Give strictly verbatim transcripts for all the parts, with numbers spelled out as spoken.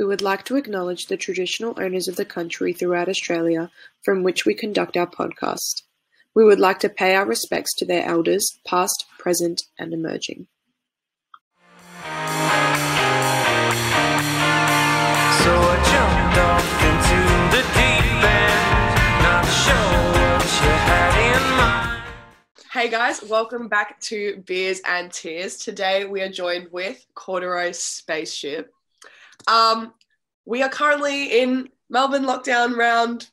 We would like to acknowledge the traditional owners of the country throughout Australia from which we conduct our podcast. We would like to pay our respects to their elders, past, present, and emerging. So I jumped off into the deep end, not sure what you had in mind. Hey guys, welcome back to Beers and Tears. Today we are joined with Corduroy Spaceship. Um, we are currently in Melbourne lockdown round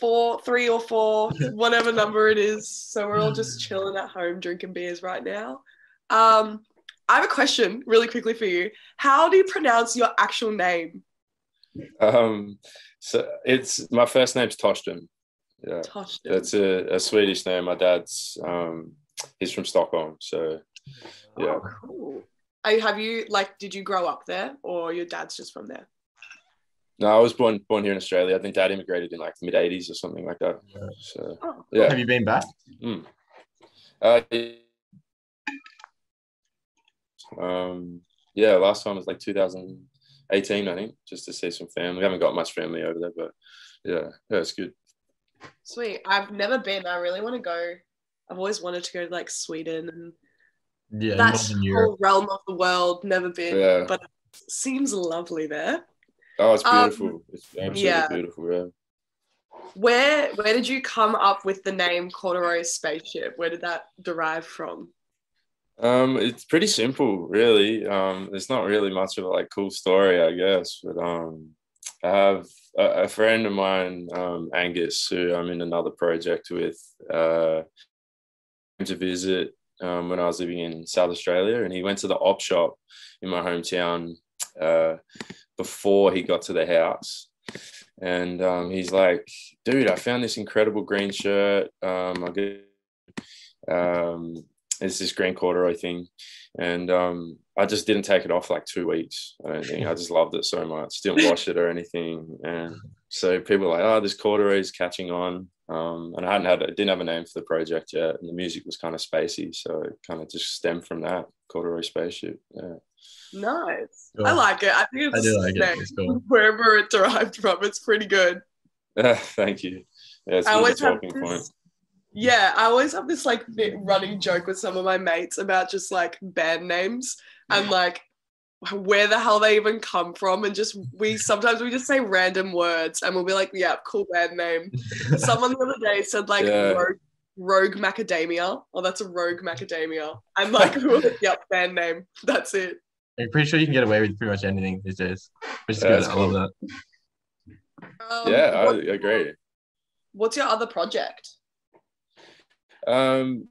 four, three or four, whatever number it is. So we're all just chilling at home, drinking beers right now. Um, I have a question really quickly for you. How do you pronounce your actual name? Um, so it's, my first name's Torsten. Yeah. Torsten. That's a, a Swedish name. My dad's, um, he's from Stockholm. So yeah. Oh, cool. Have you, like, did you grow up there or your dad's just from there? No, I was born born here in Australia. I think dad immigrated in like the mid eighties or something like that. So, oh, yeah. Have you been back? Mm. Uh, um, yeah, last time was like two thousand eighteen, I think, just to see some family. I haven't got much family over there, but yeah, yeah, it's good. Sweet. I've never been. I really want to go. I've always wanted to go to like Sweden and yeah, that whole realm of the world, never been, yeah. But it seems lovely there. Oh, it's beautiful. Um, it's absolutely yeah. beautiful, yeah. Where where did you come up with the name Corduroy Spaceship? Where did that derive from? Um, it's pretty simple, really. Um, there's not really much of a like cool story, I guess. But um, I have a, a friend of mine, um, Angus, who I'm in another project with, uh, came to visit um, when I was living in South Australia, and he went to the op shop in my hometown uh before he got to the house, and um he's like, dude, I found this incredible green shirt. um I get um it's this green corduroy thing, and um I just didn't take it off like two weeks, I don't think. I just loved it so much, didn't wash it or anything. And so people were like, oh, this corduroy is catching on. Um and I hadn't had I didn't have a name for the project yet, and the music was kind of spacey, so it kind of just stemmed from that, Corduroy Spaceship. Yeah. Nice. Cool. I like it. I think it's, I like it. It's cool. Wherever it derived from, it's pretty good. Uh, thank you. Yeah, it's I always a talking have this, point. Yeah, I always have this like running joke with some of my mates about just like band names and like where the hell they even come from, and just we sometimes we just say random words and we'll be like, yeah, cool band name. Someone the other day said like yeah. rogue, rogue Macadamia. Oh, that's a Rogue Macadamia. I'm like, yep, band name. That's it. I'm pretty sure you can get away with pretty much anything these days, which is yeah, good. I cool. love that. Um, yeah, what, I agree. What's your other project? Um,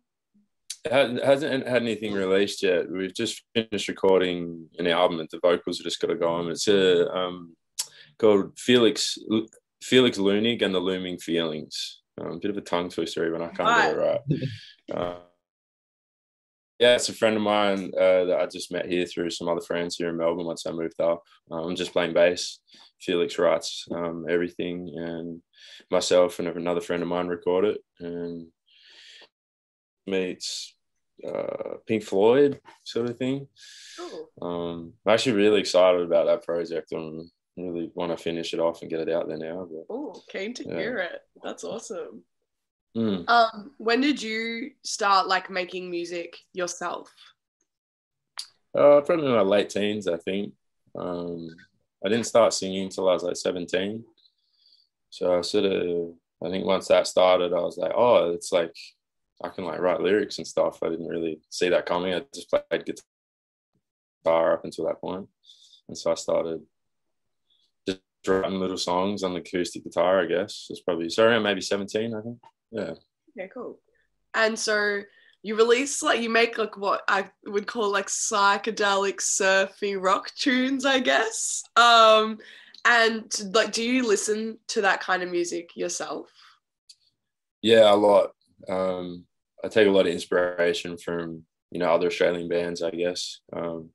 it hasn't had anything released yet. We've just finished recording an album, and the vocals have just got to go on. It's a, um, called Felix Felix Lunig and the Looming Feelings. A um, bit of a tongue twister, even I can't Hi. get it right. Um, Yeah, it's a friend of mine uh, that I just met here through some other friends here in Melbourne once I moved up. I'm um, just playing bass. Felix writes um, everything, and myself and another friend of mine record it. And meets uh, Pink Floyd sort of thing. Cool. Um, I'm actually really excited about that project. I really want to finish it off and get it out there now. Oh, keen to yeah. hear it. That's awesome. Mm. Um, when did you start like making music yourself? Uh, probably in my late teens, I think. Um, I didn't start singing until I was like seventeen. So I sort of, I think once that started, I was like, oh, it's like, I can like write lyrics and stuff. I didn't really see that coming. I just played guitar up until that point. And so I started just writing little songs on the acoustic guitar, I guess. It's probably, so around maybe seventeen, I think. Yeah. Okay, cool. And so you release, like, you make, like, what I would call, like, psychedelic, surfy rock tunes, I guess. Um, and, like, do you listen to that kind of music yourself? Yeah, a lot. Um, I take a lot of inspiration from, you know, other Australian bands, I guess. Um,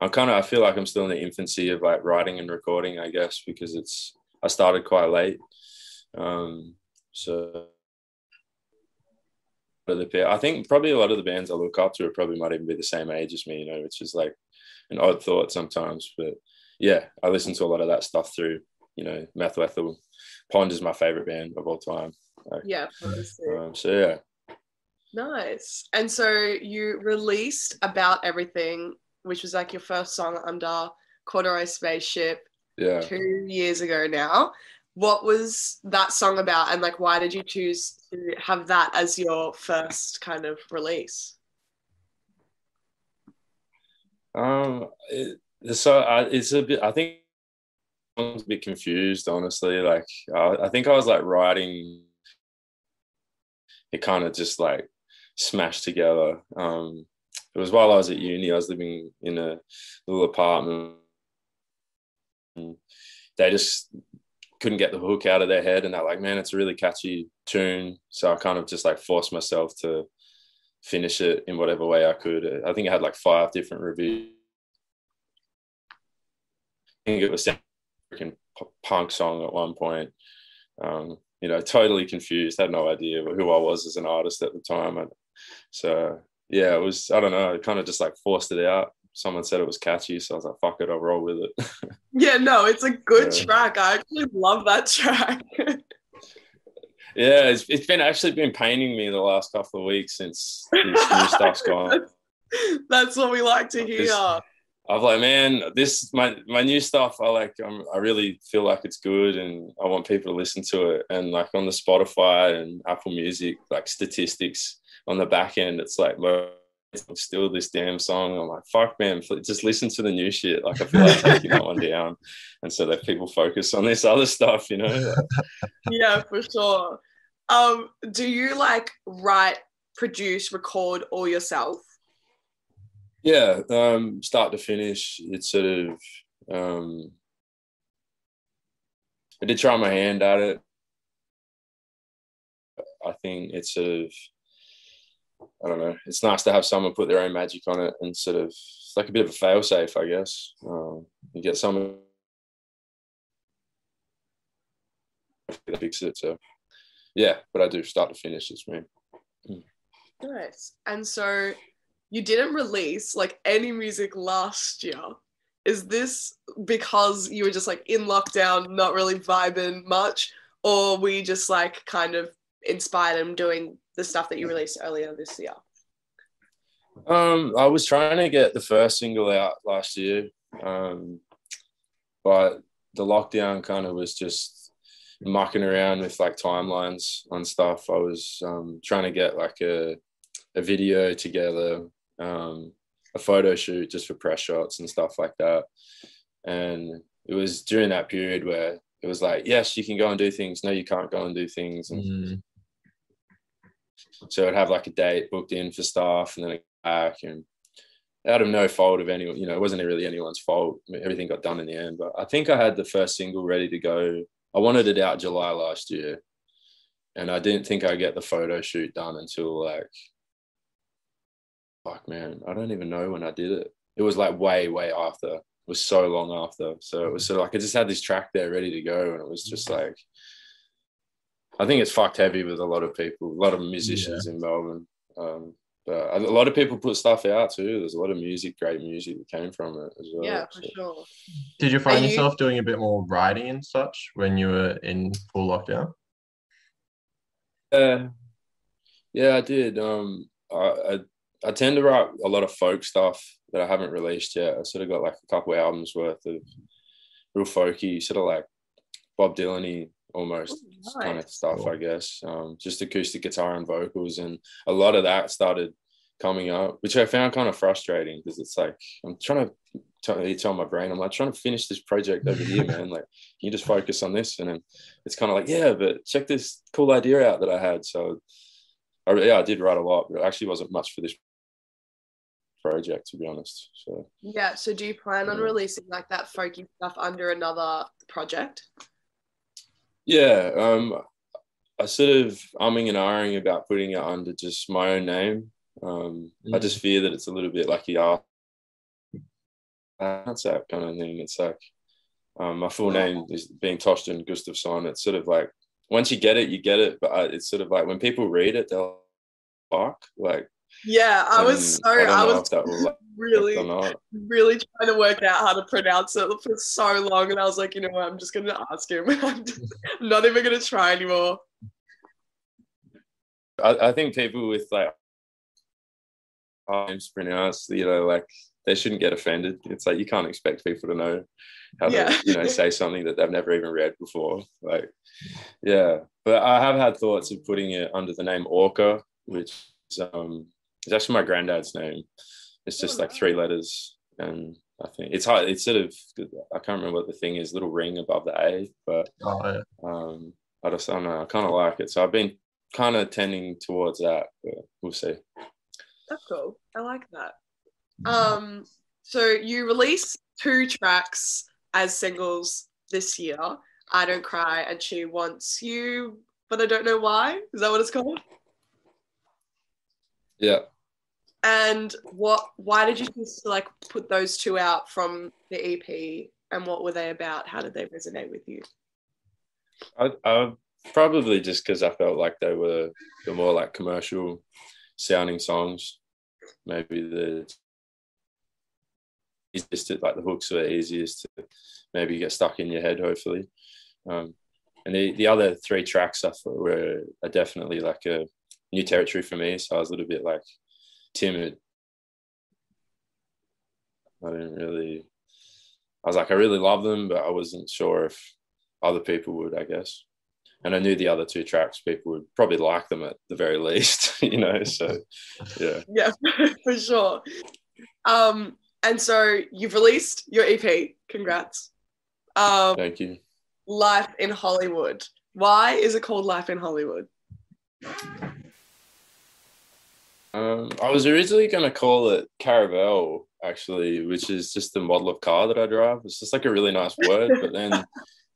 I'm kind of, I feel like I'm still in the infancy of, like, writing and recording, I guess, because it's, I started quite late. Um, so... The I think probably a lot of the bands I look up to are probably might even be the same age as me, you know, which is like an odd thought sometimes, but yeah, I listen to a lot of that stuff through, you know, Methwethel. Pond is my favourite band of all time. Like, yeah. Um, so, yeah. Nice. And so you released About Everything, which was like your first song under Corduroy Spaceship yeah. two years ago now. What was that song about, and like why did you choose to have that as your first kind of release? Um, it, so I, it's a bit. I think I was a bit confused, honestly. Like I, I think I was like writing. It kind of just like smashed together. Um, it was while I was at uni. I was living in a little apartment. And they just couldn't get the hook out of their head, and they're like, man, it's a really catchy tune. So I kind of just like forced myself to finish it in whatever way I could. I think I had like five different reviews. I think it was a freaking punk song at one point. Um, you know, totally confused. Had no idea who I was as an artist at the time. And so yeah, it was, I don't know, I kind of just like forced it out. Someone said it was catchy, so I was like, fuck it, I'll roll with it. Yeah, no, it's a good yeah. track. I actually love that track. Yeah, it's, it's been actually been paining me the last couple of weeks since this new stuff's gone. That's what we like to hear. I'm like, man, this my my new stuff, I like I'm, I really feel like it's good, and I want people to listen to it. And like on the Spotify and Apple Music, like statistics on the back end, it's like low. Still this damn song. I'm like, fuck, man, just listen to the new shit. Like, I feel like taking that one down, and so that people focus on this other stuff, you know. Yeah, for sure. Um, do you like write, produce, record all yourself? Yeah, um, start to finish. It's sort of. Um, I did try my hand at it. I think it's sort of. I don't know. It's nice to have someone put their own magic on it, and sort of it's like a bit of a fail-safe, I guess. Um, you get someone to fix it. So, yeah, but I do start to finish. It's me. Nice. And so you didn't release like any music last year. Is this because you were just like in lockdown, not really vibing much, or were you just like kind of inspired and doing the stuff that you released earlier this year? Um, I was trying to get the first single out last year, um, but the lockdown kind of was just mucking around with like timelines on stuff. I was um, trying to get like a, a video together, um, a photo shoot just for press shots and stuff like that. And it was during that period where it was like, yes, you can go and do things. No, you can't go and do things. And mm. So I'd have like a date booked in for staff, and then I'd back, and out of no fault of anyone, you know, it wasn't really anyone's fault. I mean, everything got done in the end, but I think I had the first single ready to go. I wanted it out July last year, and I didn't think I'd get the photo shoot done until like, fuck man, I don't even know when I did it. It was like way, way after. It was so long after. So it was sort of like, I just had this track there ready to go, and it was just like, I think it's fucked heavy with a lot of people, a lot of musicians yeah. in Melbourne. Um, but a lot of people put stuff out too. There's a lot of music, great music that came from it as well. Yeah, for so. sure. Did you find Are yourself you... doing a bit more writing and such when you were in full lockdown? Yeah, yeah, I did. Um, I, I I tend to write a lot of folk stuff that I haven't released yet. I sort of got like a couple of albums worth of real folky, sort of like Bob Dylan-y almost Ooh, nice. kind of stuff, cool. I guess. Um, just acoustic guitar and vocals, and a lot of that started coming up, which I found kind of frustrating because it's like I'm trying to totally tell my brain, I'm like trying to finish this project over here, man. Like, you just focus on this, and then it's kind of like, yeah, but check this cool idea out that I had. So, I, yeah, I did write a lot, but it actually wasn't much for this project, to be honest. So yeah. So, do you plan yeah. on releasing like that folky stuff under another project? Yeah, um, I sort of umming and ahhing about putting it under just my own name. Um, mm-hmm. I just fear that it's a little bit like you are. That's that kind of thing. It's like um, my full name is being Torsten Gustavson. It's sort of like once you get it, you get it. But I, it's sort of like when people read it, they're like, fuck, like Yeah, I was so, I, I was really, really trying to work out how to pronounce it for so long. And I was like, you know what, I'm just going to ask him. I'm, just, I'm not even going to try anymore. I, I think people with like, names pronounced, you know, like they shouldn't get offended. It's like, you can't expect people to know how yeah. to, you know, say something that they've never even read before. Like, yeah. But I have had thoughts of putting it under the name Orca, which um it's actually my granddad's name. It's just oh, like three letters, and I think it's hard. It's sort of, I can't remember what the thing is, little ring above the A, but oh, yeah. um I just I don't know. I kind of like it, so I've been kind of tending towards that, but we'll see. That's cool. I like that. Um, so you released two tracks as singles this year, I Don't Cry and She Wants You, but I Don't Know Why. Is that what it's called? Yeah. And what? Why did you just like put those two out from the E P, and what were they about? How did they resonate with you? I, I probably just because I felt like they were the more like commercial sounding songs. Maybe the easiest, to, like the hooks are easiest to maybe get stuck in your head, hopefully. Um, and the, the other three tracks I thought were are definitely like a new territory for me, so I was a little bit like timid. I didn't really, I was like, I really love them, but I wasn't sure if other people would, I guess. And I knew the other two tracks, people would probably like them at the very least, you know, so yeah. Yeah, for sure. Um, and so you've released your E P, congrats. Um, Thank you. Life in Hollywood. Why is it called Life in Hollywood? Um, I was originally going to call it Caravel, actually, which is just the model of car that I drive. It's just like a really nice word, but then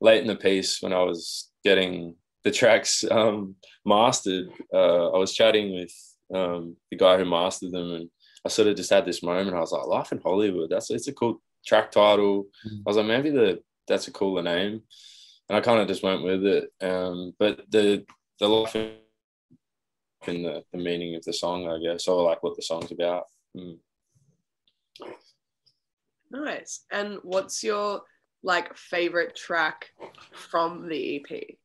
late in the piece when I was getting the tracks um, mastered, uh, I was chatting with um, the guy who mastered them, and I sort of just had this moment. I was like, Life in Hollywood, that's it's a cool track title. Mm-hmm. I was like, maybe the that's a cooler name. And I kind of just went with it. Um, but the the life in the, the meaning of the song, I guess, or like what the song's about. Mm. Nice. And what's your like favorite track from the E P?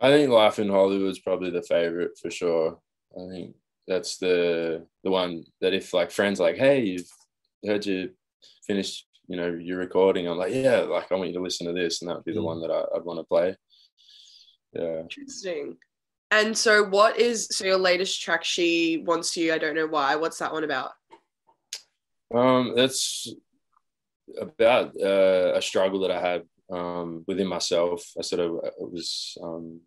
I think Life in Hollywood is probably the favorite for sure. I think that's the the one that if like friends like, hey, you've heard you finished, you know, your recording, I'm like, yeah, like I want you to listen to this, and that would be the one that I, I'd want to play. Yeah. Interesting. And so what is so your latest track, She Wants You, I Don't Know Why, what's that one about? Um, that's about uh, a struggle that I had um, within myself. I sort of it was um,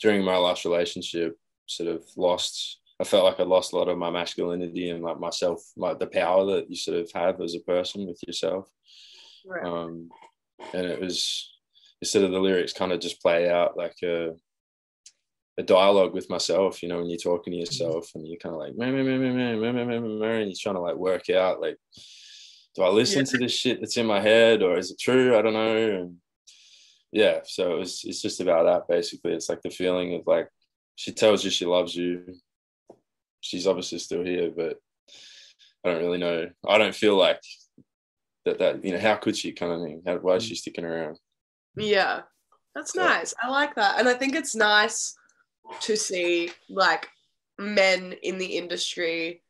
during my last relationship, sort of lost, I felt like I lost a lot of my masculinity and like myself, like the power that you sort of have as a person with yourself. Right. Um, and it was, instead of the lyrics kind of just play out like a, a dialogue with myself, you know, when you're talking to yourself and you're kind of like, meh, meh, meh, meh, meh, meh, meh, meh, meh, and you're trying to like work out like, do I listen yeah. to this shit that's in my head, or is it true? I don't know. And yeah, so it was, it's just about that, basically. It's like the feeling of, like, she tells you she loves you. She's obviously still here, but I don't really know. I don't feel like that, that you know, how could she kind of thing? How, why is she sticking around? Yeah, that's yeah. nice. I like that. And I think it's nice to see, like, men in the industry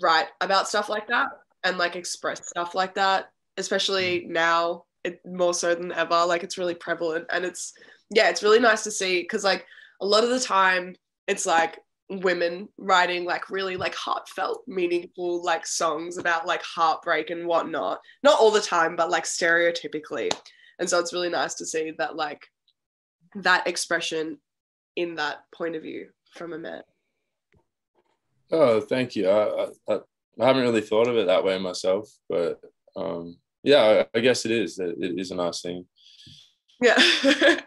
write about stuff like that, and like express stuff like that, especially now, it, more so than ever, like it's really prevalent. And it's, yeah, it's really nice to see, because like a lot of the time it's like women writing like really like heartfelt, meaningful like songs about like heartbreak and whatnot. Not all the time, but like stereotypically. And so it's really nice to see that like that expression in that point of view from a man. Oh, thank you. I, I, I... I haven't really thought of it that way myself, but um, yeah, I, I guess it is. It, it is a nice thing. Yeah, it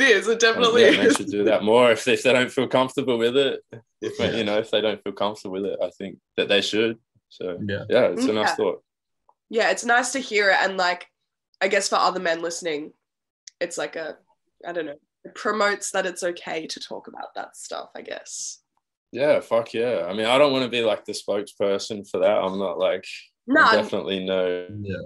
is. It definitely and, yeah, is. They should do that more if, if they don't feel comfortable with it. If yeah. you know, if they don't feel comfortable with it, I think that they should. So yeah, yeah it's a nice yeah. thought. Yeah, it's nice to hear it, and like, I guess for other men listening, it's like a, I don't know, it promotes that it's okay to talk about that stuff, I guess. Yeah, fuck yeah. I mean, I don't want to be like the spokesperson for that. I'm not like, no, I'm definitely no. Yeah,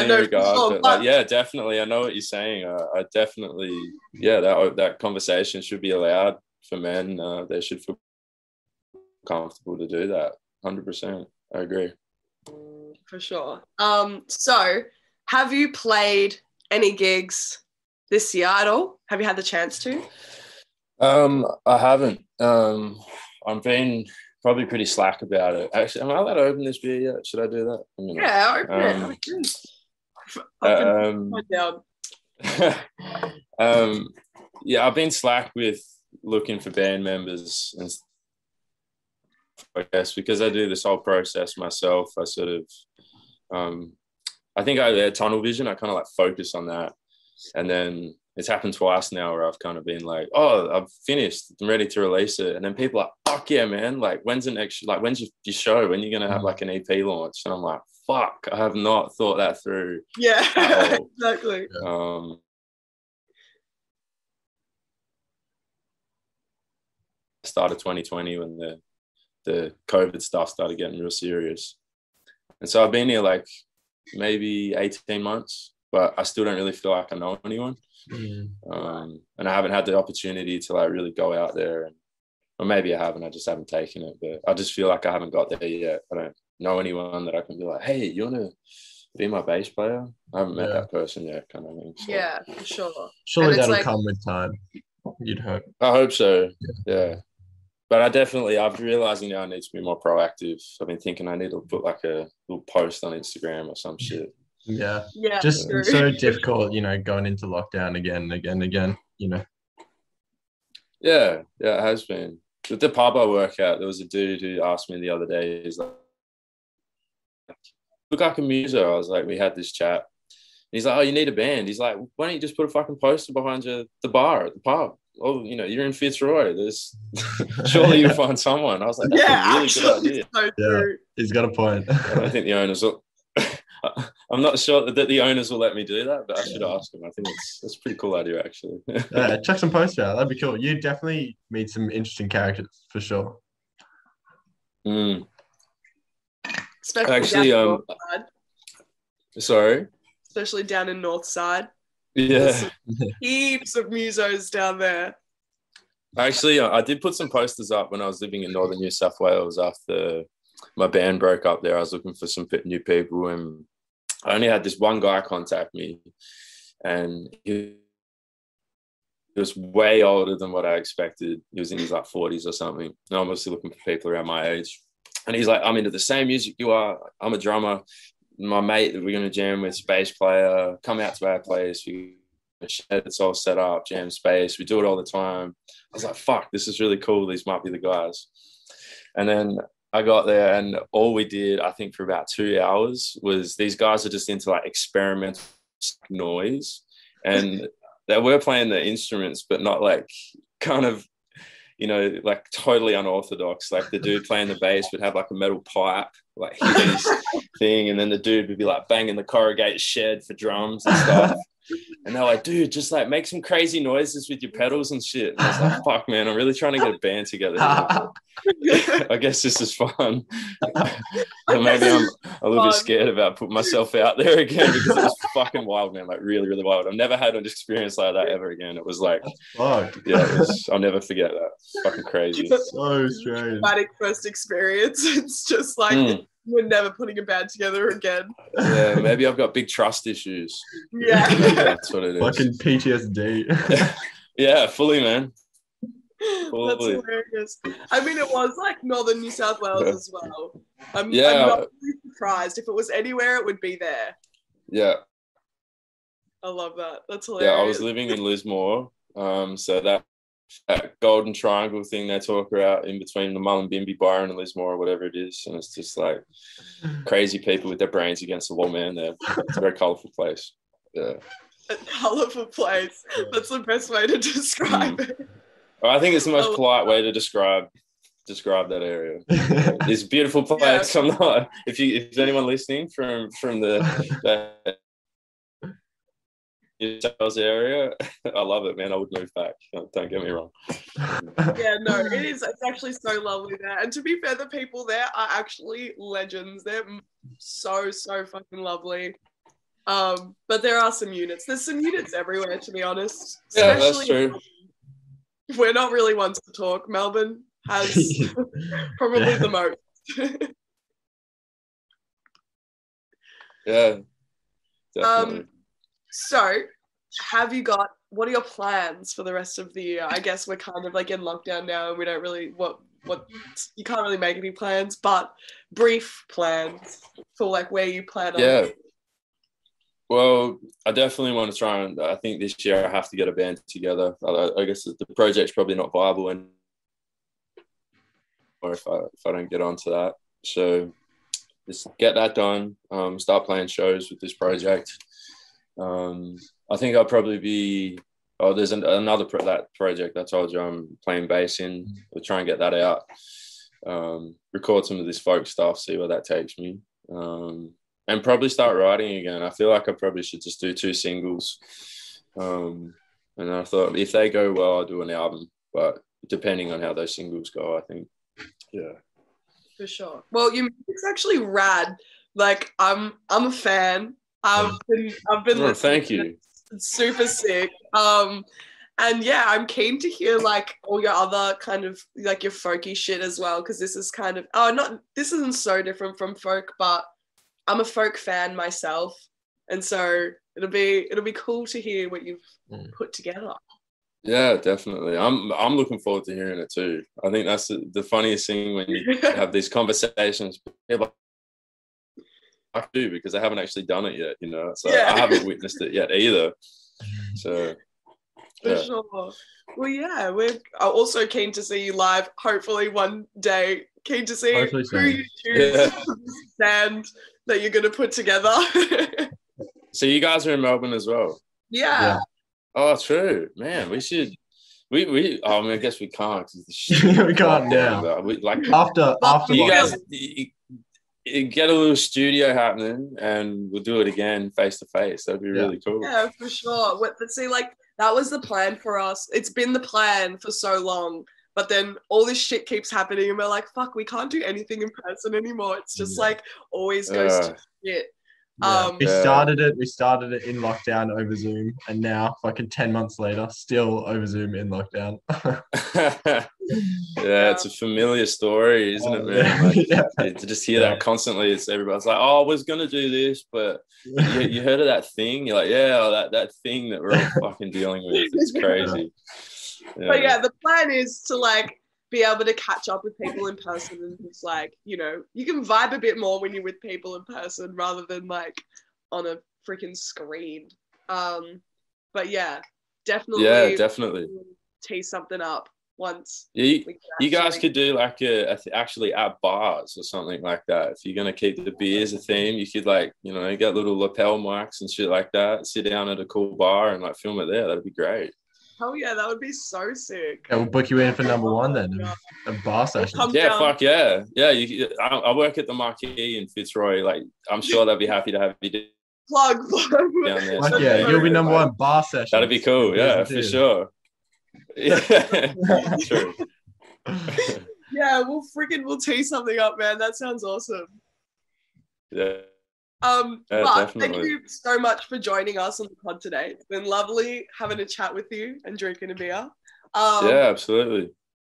yeah, no. Regard, sure, but, but... Like, yeah, definitely. I know what you're saying. Uh, I definitely, yeah, that that conversation should be allowed for men. Uh, they should feel comfortable to do that. one hundred percent. I agree. For sure. Um, so have you played any gigs this year at all? Have you had the chance to? Um, I haven't. Um, I've been probably pretty slack about it. Actually, am I allowed to open this beer yet? Should I do that? I mean, yeah, open um, it. Open um, it. um, yeah, I've been slack with looking for band members and stuff, I guess, because I do this whole process myself. I sort of, um, I think I had tunnel vision. I kind of like focus on that. And then it's happened twice now where I've kind of been like, oh, I've finished. I'm ready to release it. And then people are like, fuck yeah, man. Like, when's the next, like, when's your, your show? When are you going to have like an E P launch? And I'm like, fuck, I have not thought that through. Yeah, exactly. Um, started twenty twenty when the, the COVID stuff started getting real serious. And so I've been here like maybe eighteen months, but I still don't really feel like I know anyone. Mm. Um, and I haven't had the opportunity to like really go out there. And, or maybe I haven't, I just haven't taken it, but I just feel like I haven't got there yet. I don't know anyone that I can be like, hey, you want to be my bass player? I haven't met yeah. that person yet, kind of thing. So. Yeah, for sure. Surely that'll like... come with time, you'd hope. I hope so, yeah. yeah. But I definitely, I've realizing now I need to be more proactive. I've been thinking I need to put like a little post on Instagram or some shit. Yeah. Yeah. Just true. So difficult, you know, going into lockdown again and again and again, you know. Yeah. Yeah, it has been. With the pub I work at, there was a dude who asked me the other day, he's like, look like a muso. I was like, we had this chat. And he's like, oh, you need a band. He's like, why don't you just put a fucking poster behind you, the bar at the pub? Oh, you know, you're in Fitzroy. There's surely you'll find someone. I was like, that's yeah, a really actually, good idea. So yeah, he's got a point. I think the owners will. I'm not sure that the owners will let me do that, but I should yeah. ask them. I think it's that's a pretty cool idea, actually. Yeah, check some posts out. That'd be cool. You definitely meet some interesting characters for sure. Mm. Actually, um, sorry. Especially down in Northside. Yeah, heaps of musos down there. Actually, I did put some posters up when I was living in Northern New South Wales after my band broke up there. I was looking for some new people, and I only had this one guy contact me, and he was way older than what I expected. He was in his like forties or something. And I'm obviously looking for people around my age, and he's like, "I'm into the same music you are. I'm a drummer. My mate that we're going to jam with, bass player, come out to our place. We, it's all set up, jam space. We do it all the time." I was like, fuck, this is really cool. These might be the guys. And then I got there and all we did, I think for about two hours was these guys are just into like experimental noise. And they were playing the instruments, but not like kind of, you know, like totally unorthodox. Like the dude playing the bass would have like a metal pipe, like his thing, and then the dude would be like banging the corrugated shed for drums and stuff. And they're like, "Dude, just like make some crazy noises with your pedals and shit." And I was like, "Fuck, man, I'm really trying to get a band together." I guess this is fun. Or maybe I'm a little bit scared about putting myself out there again because it was fucking wild, man. Like really, really wild. I've never had an experience like that ever again. It was like, fuck. Yeah, it was, I'll never forget that. It's fucking crazy. So strange. Traumatic first experience. It's just like. Mm. We're never putting a band together again. Yeah, maybe I've got big trust issues. Yeah. That's what it is. Fucking P T S D. Yeah, fully, man. Fully. That's hilarious. I mean, it was like Northern New South Wales yeah. as well. I'm, yeah. I'm not really surprised. If it was anywhere, it would be there. Yeah. I love that. That's hilarious. Yeah, I was living in Lismore. Um, so that, that golden triangle thing they talk about in between the Mullumbimby, Byron and Lismore or whatever it is, and it's just like crazy people with their brains against the wall, man. They're, it's a very colourful place. Yeah, a colourful place. Yeah. That's the best way to describe mm. it. I think it's the most oh, polite way to describe describe that area. It's a beautiful place. Yeah. I'm not. If you, if anyone listening from from the. the New South Wales area. I love it, man. I would move back. Don't get me wrong. Yeah, no, it is. It's actually so lovely there. And to be fair, the people there are actually legends. They're so, so fucking lovely. Um, but there are some units. There's some units everywhere, to be honest. Yeah, especially that's true. We're not really ones to talk. Melbourne has probably the most. Yeah, definitely. Um, so have you got, what are your plans for the rest of the year? I guess we're kind of like in lockdown now and we don't really, what, what, you can't really make any plans, but brief plans for like where you plan on. Yeah. Well, I definitely want to try and, I think this year I have to get a band together. I, I guess the project's probably not viable and or if I, if I don't get onto that. So just get that done, um, start playing shows with this project. Um, I think I'll probably be, oh, there's an, another pro- that project I told you I'm playing bass in. We'll try and get that out. Um, record some of this folk stuff, see where that takes me. Um, and probably start writing again. I feel like I probably should just do two singles. Um, and I thought if they go well, I'll do an album. But depending on how those singles go, I think, yeah. For sure. Well, your music's actually rad. Like, I'm I'm a fan. I've been, I've been oh, thank you. It's super sick. Um, and yeah, I'm keen to hear like all your other kind of like your folky shit as well, because this is kind of oh not this isn't so different from folk, but I'm a folk fan myself, and so it'll be it'll be cool to hear what you've mm. put together. Yeah, definitely. I'm I'm looking forward to hearing it too. I think that's the, the funniest thing when you have these conversations. I do because I haven't actually done it yet, you know. So yeah. I haven't witnessed it yet either. So yeah. For sure. Well, yeah, we're also keen to see you live. Hopefully, one day. Keen to see hopefully who so. You choose yeah. and that you're going to put together. So you guys are in Melbourne as well. Yeah. yeah. Oh, true, man. We should. We we. Oh, I mean, I guess we can't. Cause the shit we can't now. Yeah. Like after after you guys. You, get a little studio happening and we'll do it again face to face. That'd be yeah. really cool. Yeah, for sure. But see, like, that was the plan for us. It's been the plan for so long, but then all this shit keeps happening and we're like, fuck, we can't do anything in person anymore. It's just yeah. like always goes uh, to shit. Yeah. Um, we started it. We started it in lockdown over Zoom, and now fucking ten months later, still over Zoom in lockdown. yeah, yeah, it's a familiar story, isn't it, man? Like, yeah. To just hear yeah. that constantly, it's everybody's like, "Oh, I was gonna do this, but you, you heard of that thing?" You're like, "Yeah, that that thing that we're all fucking dealing with. It's crazy." Yeah. But yeah, the plan is to like be able to catch up with people in person and just like, you know, you can vibe a bit more when you're with people in person rather than like on a freaking screen. Um, but yeah, definitely. Yeah, definitely. Tee something up once. Yeah, you, you guys could do like a, a th- actually at bars or something like that. If you're going to keep the beers a theme, you could like, you know, get little lapel mics and shit like that. Sit down at a cool bar and like film it there. That'd be great. Hell yeah, that would be so sick. And yeah, we'll book you in for number one then, a bar session. Yeah, down. Fuck yeah. Yeah, you, I, I work at the Marquee in Fitzroy. Like, I'm sure they'll be happy to have you do. Plug, plug. Down there. Fuck yeah, you'll be number one bar session. That'd be cool, yeah, for sure. Yeah, true. Yeah, we'll freaking, we'll tee something up, man. That sounds awesome. Yeah. Um, yeah, but definitely. Thank you so much for joining us on the pod today. It's been lovely having a chat with you and drinking a beer. Um, yeah, absolutely.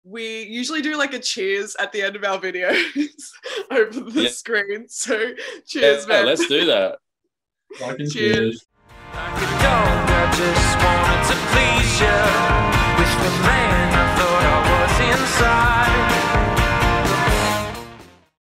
We usually do like a cheers at the end of our videos over the yeah. screen. So cheers, yeah, man. Let's do that. Cheers. I could go. I just wanted to please you.